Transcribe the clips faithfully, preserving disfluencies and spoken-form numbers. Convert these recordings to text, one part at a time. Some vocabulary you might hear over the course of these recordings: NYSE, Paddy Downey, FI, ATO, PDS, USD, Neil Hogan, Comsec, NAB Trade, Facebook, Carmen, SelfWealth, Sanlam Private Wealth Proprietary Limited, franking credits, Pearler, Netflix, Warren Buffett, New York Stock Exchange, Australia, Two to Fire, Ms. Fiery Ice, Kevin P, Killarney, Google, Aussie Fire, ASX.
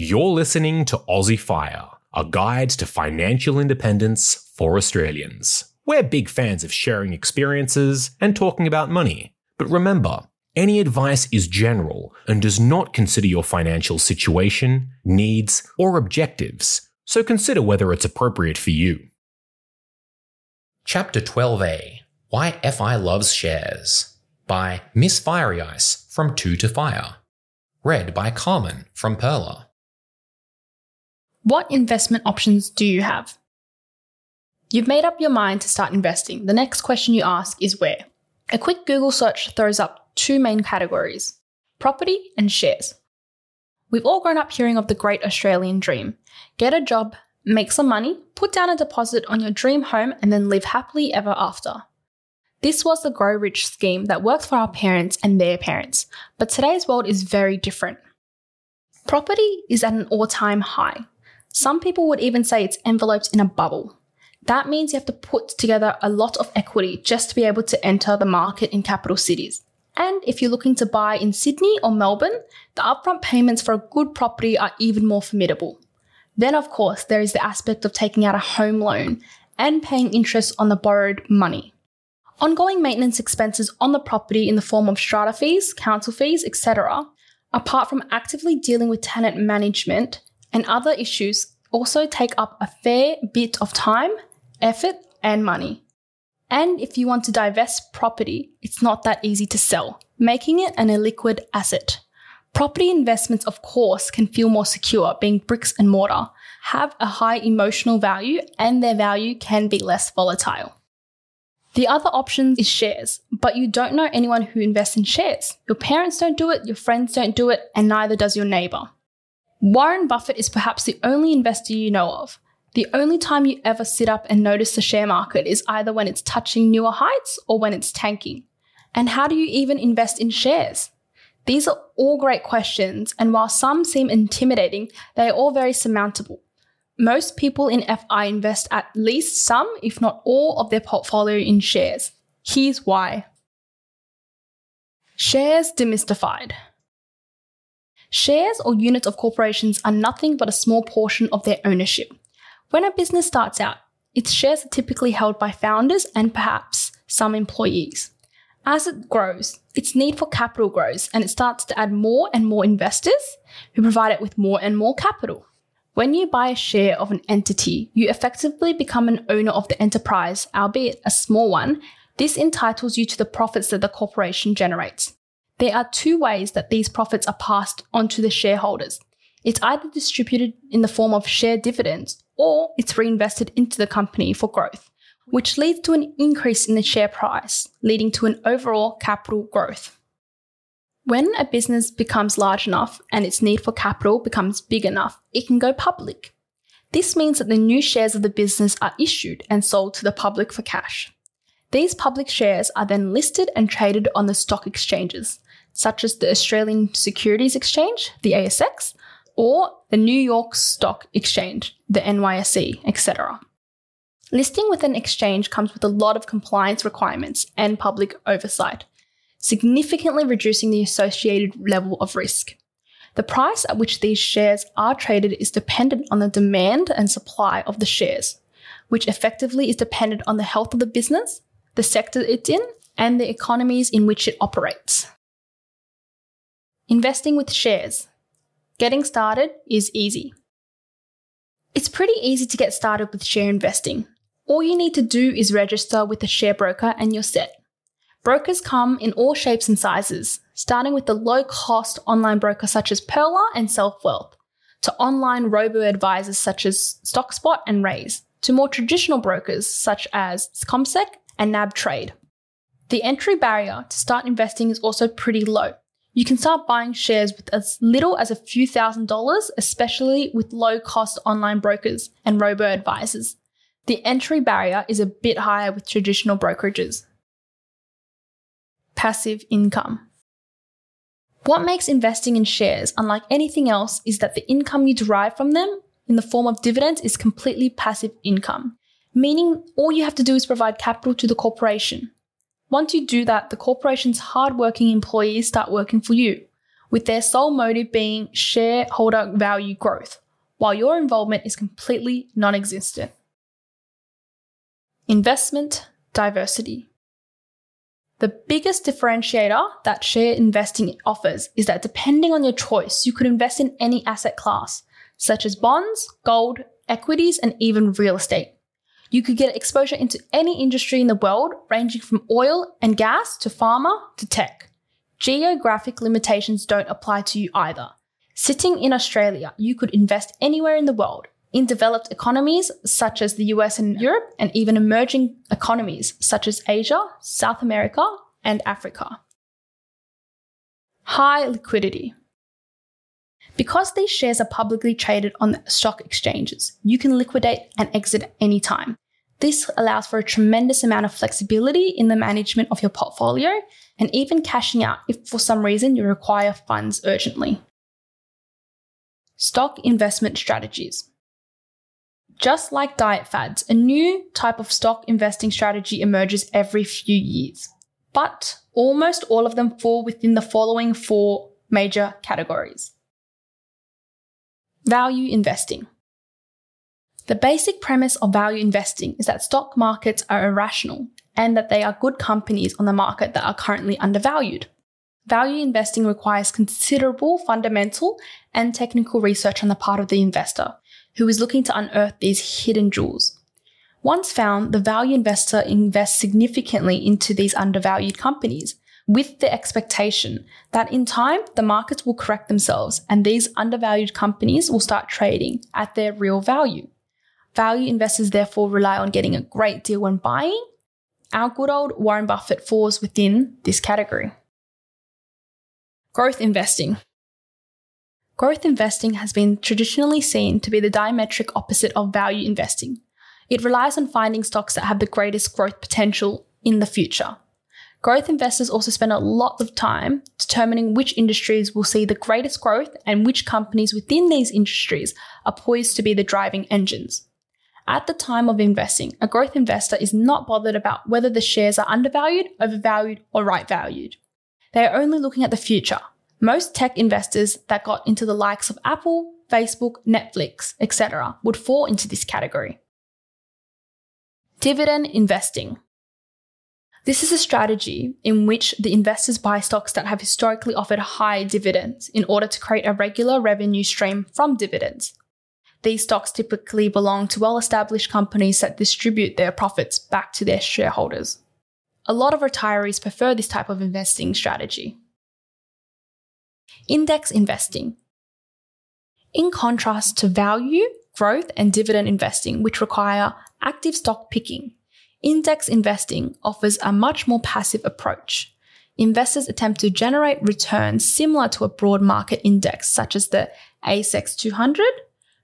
You're listening to Aussie Fire, a guide to financial independence for Australians. We're big fans of sharing experiences and talking about money. But remember, any advice is general and does not consider your financial situation, needs, or objectives, so consider whether it's appropriate for you. Chapter twelve A, Why F I Loves Shares, by Miz Fiery Ice from Two to Fire. Read by Carmen from Pearler. What investment options do you have? You've made up your mind to start investing. The next question you ask is where? A quick Google search throws up two main categories, property and shares. We've all grown up hearing of the great Australian dream. Get a job, make some money, put down a deposit on your dream home, and then live happily ever after. This was the Grow Rich scheme that worked for our parents and their parents, but today's world is very different. Property is at an all-time high. Some people would even say it's enveloped in a bubble. That means you have to put together a lot of equity just to be able to enter the market in capital cities. And if you're looking to buy in Sydney or Melbourne, the upfront payments for a good property are even more formidable. Then, of course, there is the aspect of taking out a home loan and paying interest on the borrowed money. Ongoing maintenance expenses on the property in the form of strata fees, council fees, et cetera, apart from actively dealing with tenant management and other issues, also take up a fair bit of time, effort, and money. And if you want to divest property, it's not that easy to sell, making it an illiquid asset. Property investments, of course, can feel more secure, being bricks and mortar, have a high emotional value, and their value can be less volatile. The other option is shares, but you don't know anyone who invests in shares. Your parents don't do it, your friends don't do it, and neither does your neighbour. Warren Buffett is perhaps the only investor you know of. The only time you ever sit up and notice the share market is either when it's touching newer heights or when it's tanking. And how do you even invest in shares? These are all great questions, and while some seem intimidating, they are all very surmountable. Most people in F I invest at least some, if not all, of their portfolio in shares. Here's why. Shares demystified. Shares or units of corporations are nothing but a small portion of their ownership. When a business starts out, its shares are typically held by founders and perhaps some employees. As it grows, its need for capital grows, and it starts to add more and more investors who provide it with more and more capital. When you buy a share of an entity, you effectively become an owner of the enterprise, albeit a small one. This entitles you to the profits that the corporation generates. There are two ways that these profits are passed on to the shareholders. It's either distributed in the form of share dividends, or it's reinvested into the company for growth, which leads to an increase in the share price, leading to an overall capital growth. When a business becomes large enough and its need for capital becomes big enough, it can go public. This means that the new shares of the business are issued and sold to the public for cash. These public shares are then listed and traded on the stock exchanges, such as the Australian Securities Exchange, the A S X, or the New York Stock Exchange, the N Y S E, et cetera. Listing with an exchange comes with a lot of compliance requirements and public oversight, significantly reducing the associated level of risk. The price at which these shares are traded is dependent on the demand and supply of the shares, which effectively is dependent on the health of the business, the sector it's in, and the economies in which it operates. Investing with shares. Getting started is easy. It's pretty easy to get started with share investing. All you need to do is register with a share broker and you're set. Brokers come in all shapes and sizes, starting with the low-cost online broker such as Pearler and SelfWealth, to online robo-advisors such as Stockspot and Raise, to more traditional brokers such as Comsec and N A B Trade. The entry barrier to start investing is also pretty low. You can start buying shares with as little as a few thousand dollars, especially with low-cost online brokers and robo-advisors. The entry barrier is a bit higher with traditional brokerages. Passive income. What makes investing in shares unlike anything else is that the income you derive from them in the form of dividends is completely passive income, meaning all you have to do is provide capital to the corporation. Once you do that, the corporation's hard-working employees start working for you. with their sole motive being shareholder value growth, while your involvement is completely non-existent. Investment diversity. The biggest differentiator that share investing offers is that depending on your choice, you could invest in any asset class, such as bonds, gold, equities, and even real estate. You could get exposure into any industry in the world, ranging from oil and gas to pharma to tech. Geographic limitations don't apply to you either. Sitting in Australia, you could invest anywhere in the world, in developed economies such as the U S and Europe, and even emerging economies such as Asia, South America, and Africa. High liquidity. Because these shares are publicly traded on the stock exchanges, you can liquidate and exit at any time. This allows for a tremendous amount of flexibility in the management of your portfolio and even cashing out if for some reason you require funds urgently. Stock investment strategies. Just like diet fads, a new type of stock investing strategy emerges every few years, but almost all of them fall within the following four major categories. Value investing. The basic premise of value investing is that stock markets are irrational and that they are good companies on the market that are currently undervalued. Value investing requires considerable fundamental and technical research on the part of the investor, who is looking to unearth these hidden jewels. Once found, the value investor invests significantly into these undervalued companies, with the expectation that in time, the markets will correct themselves and these undervalued companies will start trading at their real value. Value investors therefore rely on getting a great deal when buying. Our good old Warren Buffett falls within this category. Growth investing. Growth investing has been traditionally seen to be the diametric opposite of value investing. It relies on finding stocks that have the greatest growth potential in the future. Growth investors also spend a lot of time determining which industries will see the greatest growth and which companies within these industries are poised to be the driving engines. At the time of investing, a growth investor is not bothered about whether the shares are undervalued, overvalued, or right-valued. They are only looking at the future. Most tech investors that got into the likes of Apple, Facebook, Netflix, et cetera would fall into this category. Dividend investing. This is a strategy in which the investors buy stocks that have historically offered high dividends in order to create a regular revenue stream from dividends. These stocks typically belong to well-established companies that distribute their profits back to their shareholders. A lot of retirees prefer this type of investing strategy. Index investing. In contrast to value, growth, and dividend investing, which require active stock picking, index investing offers a much more passive approach. Investors attempt to generate returns similar to a broad market index, such as the A S X two hundred,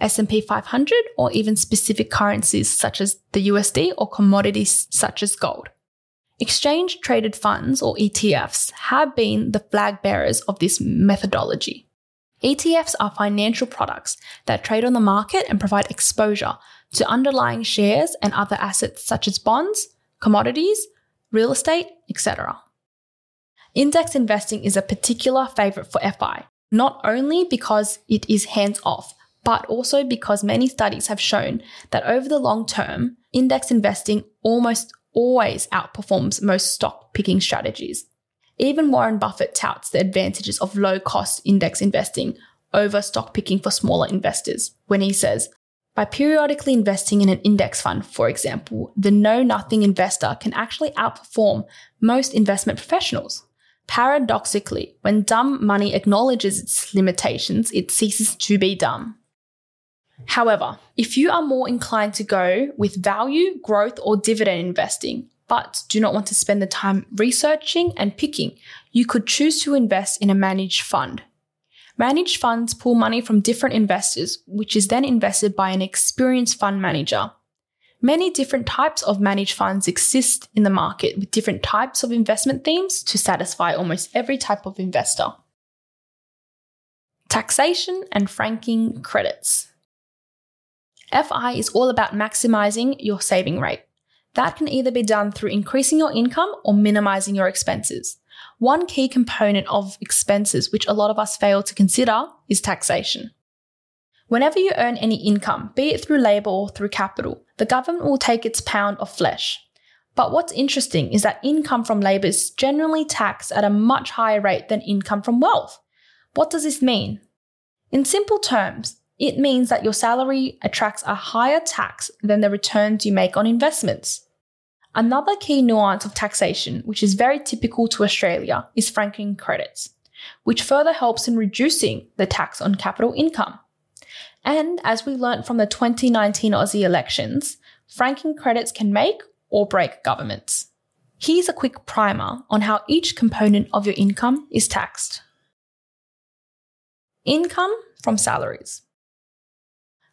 S and P five hundred, or even specific currencies such as the U S D or commodities such as gold. Exchange-traded funds, or E T Fs, have been the flag bearers of this methodology. E T Fs are financial products that trade on the market and provide exposure to underlying shares and other assets such as bonds, commodities, real estate, et cetera. Index investing is a particular favourite for F I, not only because it is hands-off, but also because many studies have shown that over the long term, index investing almost always outperforms most stock-picking strategies. Even Warren Buffett touts the advantages of low-cost index investing over stock-picking for smaller investors when he says, by periodically investing in an index fund, for example, the know-nothing investor can actually outperform most investment professionals. Paradoxically, when dumb money acknowledges its limitations, it ceases to be dumb. However, if you are more inclined to go with value, growth, or dividend investing, but do not want to spend the time researching and picking, you could choose to invest in a managed fund. Managed funds pool money from different investors, which is then invested by an experienced fund manager. Many different types of managed funds exist in the market with different types of investment themes to satisfy almost every type of investor. Taxation and franking credits. F I is all about maximising your saving rate. That can either be done through increasing your income or minimising your expenses. one key component of expenses, which a lot of us fail to consider, is taxation. Whenever you earn any income, be it through labour or through capital, the government will take its pound of flesh. But what's interesting is that income from labour is generally taxed at a much higher rate than income from wealth. What does this mean? In simple terms, it means that your salary attracts a higher tax than the returns you make on investments. Another key nuance of taxation, which is very typical to Australia, is franking credits, which further helps in reducing the tax on capital income. And as we learnt from the twenty nineteen Aussie elections, franking credits can make or break governments. Here's a quick primer on how each component of your income is taxed. Income from salaries.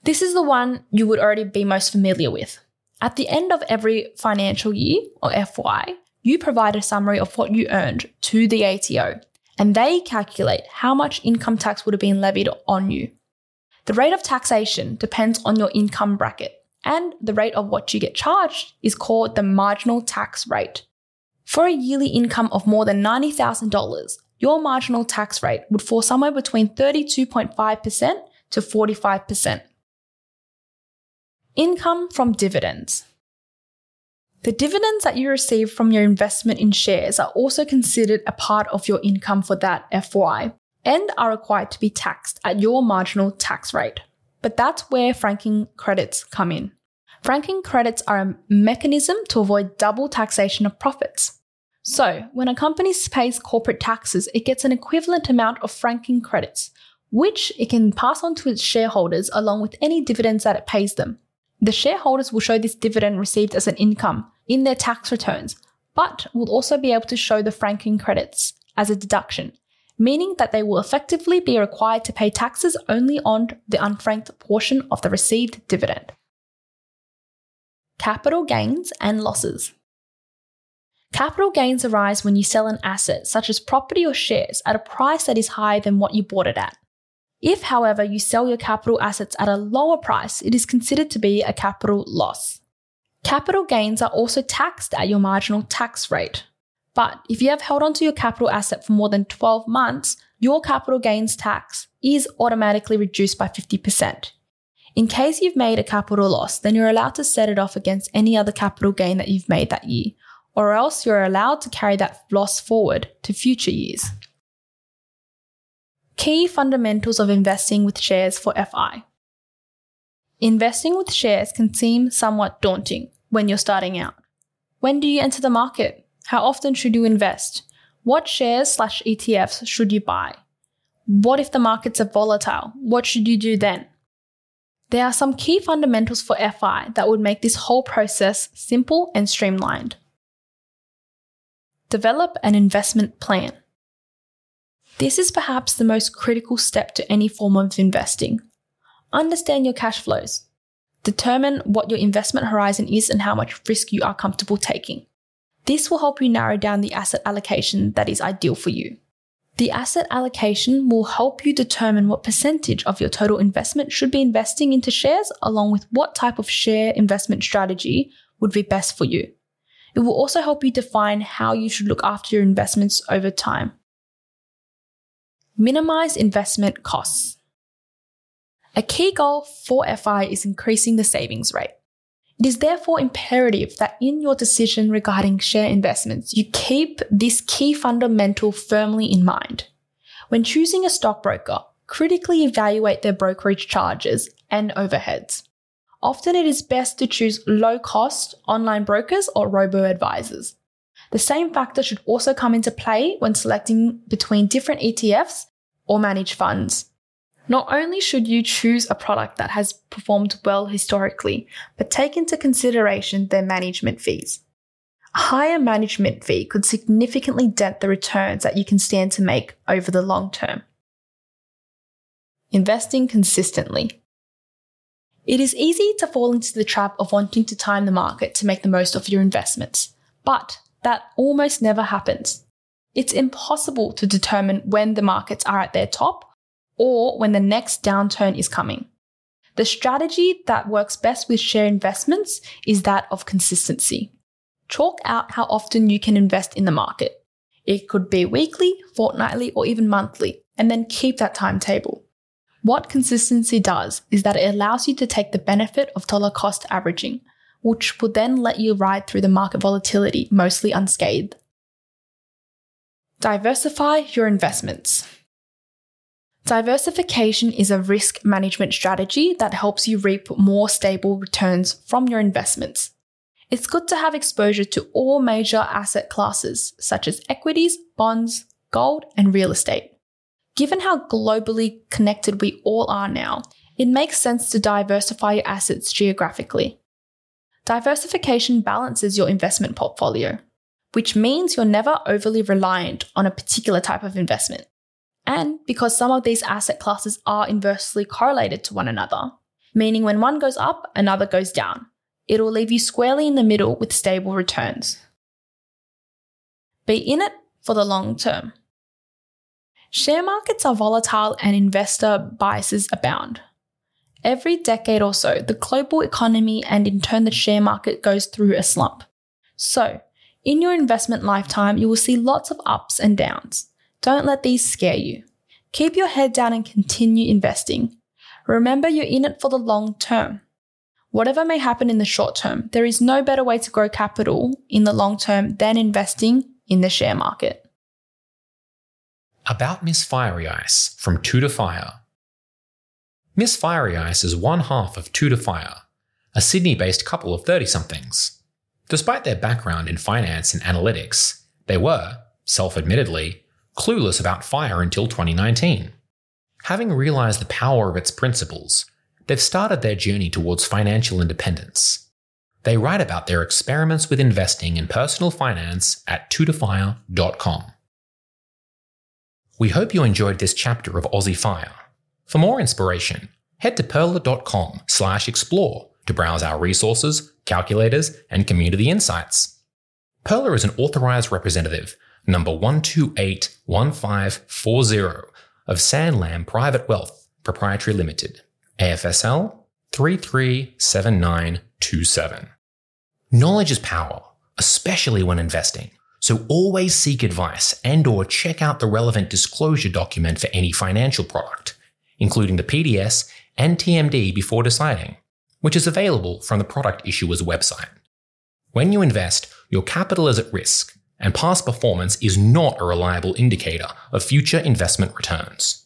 This is the one you would already be most familiar with. At the end of every financial year, or F Y, you provide a summary of what you earned to the A T O, and they calculate how much income tax would have been levied on you. The rate of taxation depends on your income bracket, and the rate of what you get charged is called the marginal tax rate. For a yearly income of more than ninety thousand dollars, your marginal tax rate would fall somewhere between thirty-two point five percent to forty-five percent. Income from dividends. The dividends that you receive from your investment in shares are also considered a part of your income for that F Y, and are required to be taxed at your marginal tax rate. But that's where franking credits come in. Franking credits are a mechanism to avoid double taxation of profits. So when a company pays corporate taxes, it gets an equivalent amount of franking credits, which it can pass on to its shareholders along with any dividends that it pays them. The shareholders will show this dividend received as an income in their tax returns, but will also be able to show the franking credits as a deduction, meaning that they will effectively be required to pay taxes only on the unfranked portion of the received dividend. Capital gains and losses. Capital gains arise when you sell an asset, such as property or shares, at a price that is higher than what you bought it at. If, however, you sell your capital assets at a lower price, it is considered to be a capital loss. Capital gains are also taxed at your marginal tax rate. But if you have held onto your capital asset for more than twelve months, your capital gains tax is automatically reduced by fifty percent. In case you've made a capital loss, then you're allowed to set it off against any other capital gain that you've made that year, or else you're allowed to carry that loss forward to future years. Key fundamentals of investing with shares for F I. Investing with shares can seem somewhat daunting when you're starting out. When do you enter the market? How often should you invest? What shares slash E T Fs should you buy? What if the markets are volatile? What should you do then? There are some key fundamentals for F I that would make this whole process simple and streamlined. Develop an investment plan. This is perhaps the most critical step to any form of investing. Understand your cash flows. Determine what your investment horizon is and how much risk you are comfortable taking. This will help you narrow down the asset allocation that is ideal for you. The asset allocation will help you determine what percentage of your total investment should be investing into shares, along with what type of share investment strategy would be best for you. It will also help you define how you should look after your investments over time. Minimize investment costs. A key goal for F I is increasing the savings rate. It is therefore imperative that in your decision regarding share investments, you keep this key fundamental firmly in mind. When choosing a stockbroker, critically evaluate their brokerage charges and overheads. Often it is best to choose low-cost online brokers or robo-advisors. The same factor should also come into play when selecting between different E T Fs or managed funds. Not only should you choose a product that has performed well historically, but take into consideration their management fees. A higher management fee could significantly dent the returns that you can stand to make over the long term. Investing consistently. It is easy to fall into the trap of wanting to time the market to make the most of your investments, but that almost never happens. It's impossible to determine when the markets are at their top or when the next downturn is coming. The strategy that works best with share investments is that of consistency. Chalk out how often you can invest in the market. It could be weekly, fortnightly, or even monthly, and then keep that timetable. What consistency does is that it allows you to take the benefit of dollar cost averaging, which will then let you ride through the market volatility mostly unscathed. Diversify your investments. Diversification is a risk management strategy that helps you reap more stable returns from your investments. It's good to have exposure to all major asset classes, such as equities, bonds, gold, and real estate. Given how globally connected we all are now, it makes sense to diversify your assets geographically. Diversification balances your investment portfolio, which means you're never overly reliant on a particular type of investment. And because some of these asset classes are inversely correlated to one another, meaning when one goes up, another goes down, it'll leave you squarely in the middle with stable returns. Be in it for the long term. Share markets are volatile and investor biases abound. Every decade or so, the global economy and in turn the share market goes through a slump. So, in your investment lifetime, you will see lots of ups and downs. Don't let these scare you. Keep your head down and continue investing. Remember, you're in it for the long term. Whatever may happen in the short term, there is no better way to grow capital in the long term than investing in the share market. About Miz Fiery Ice from Two to Fire. Miz Fiery Ice is one half of Two to Fire, a Sydney-based couple of thirty-somethings. Despite their background in finance and analytics, they were, self-admittedly, clueless about FIRE until twenty nineteen. Having realized the power of its principles, they've started their journey towards financial independence. They write about their experiments with investing in personal finance at two to fire dot com. We hope you enjoyed this chapter of Aussie Fire. For more inspiration, head to pearler dot com slash explore to browse our resources, calculators, and community insights. Pearler is an authorized representative number one two eight one five four zero of Sanlam Private Wealth Proprietary Limited, A F S L three three seven nine two seven. Knowledge is power, especially when investing, so always seek advice and or check out the relevant disclosure document for any financial product, including the P D S and T M D before deciding, which is available from the product issuer's website. When you invest, your capital is at risk, and past performance is not a reliable indicator of future investment returns.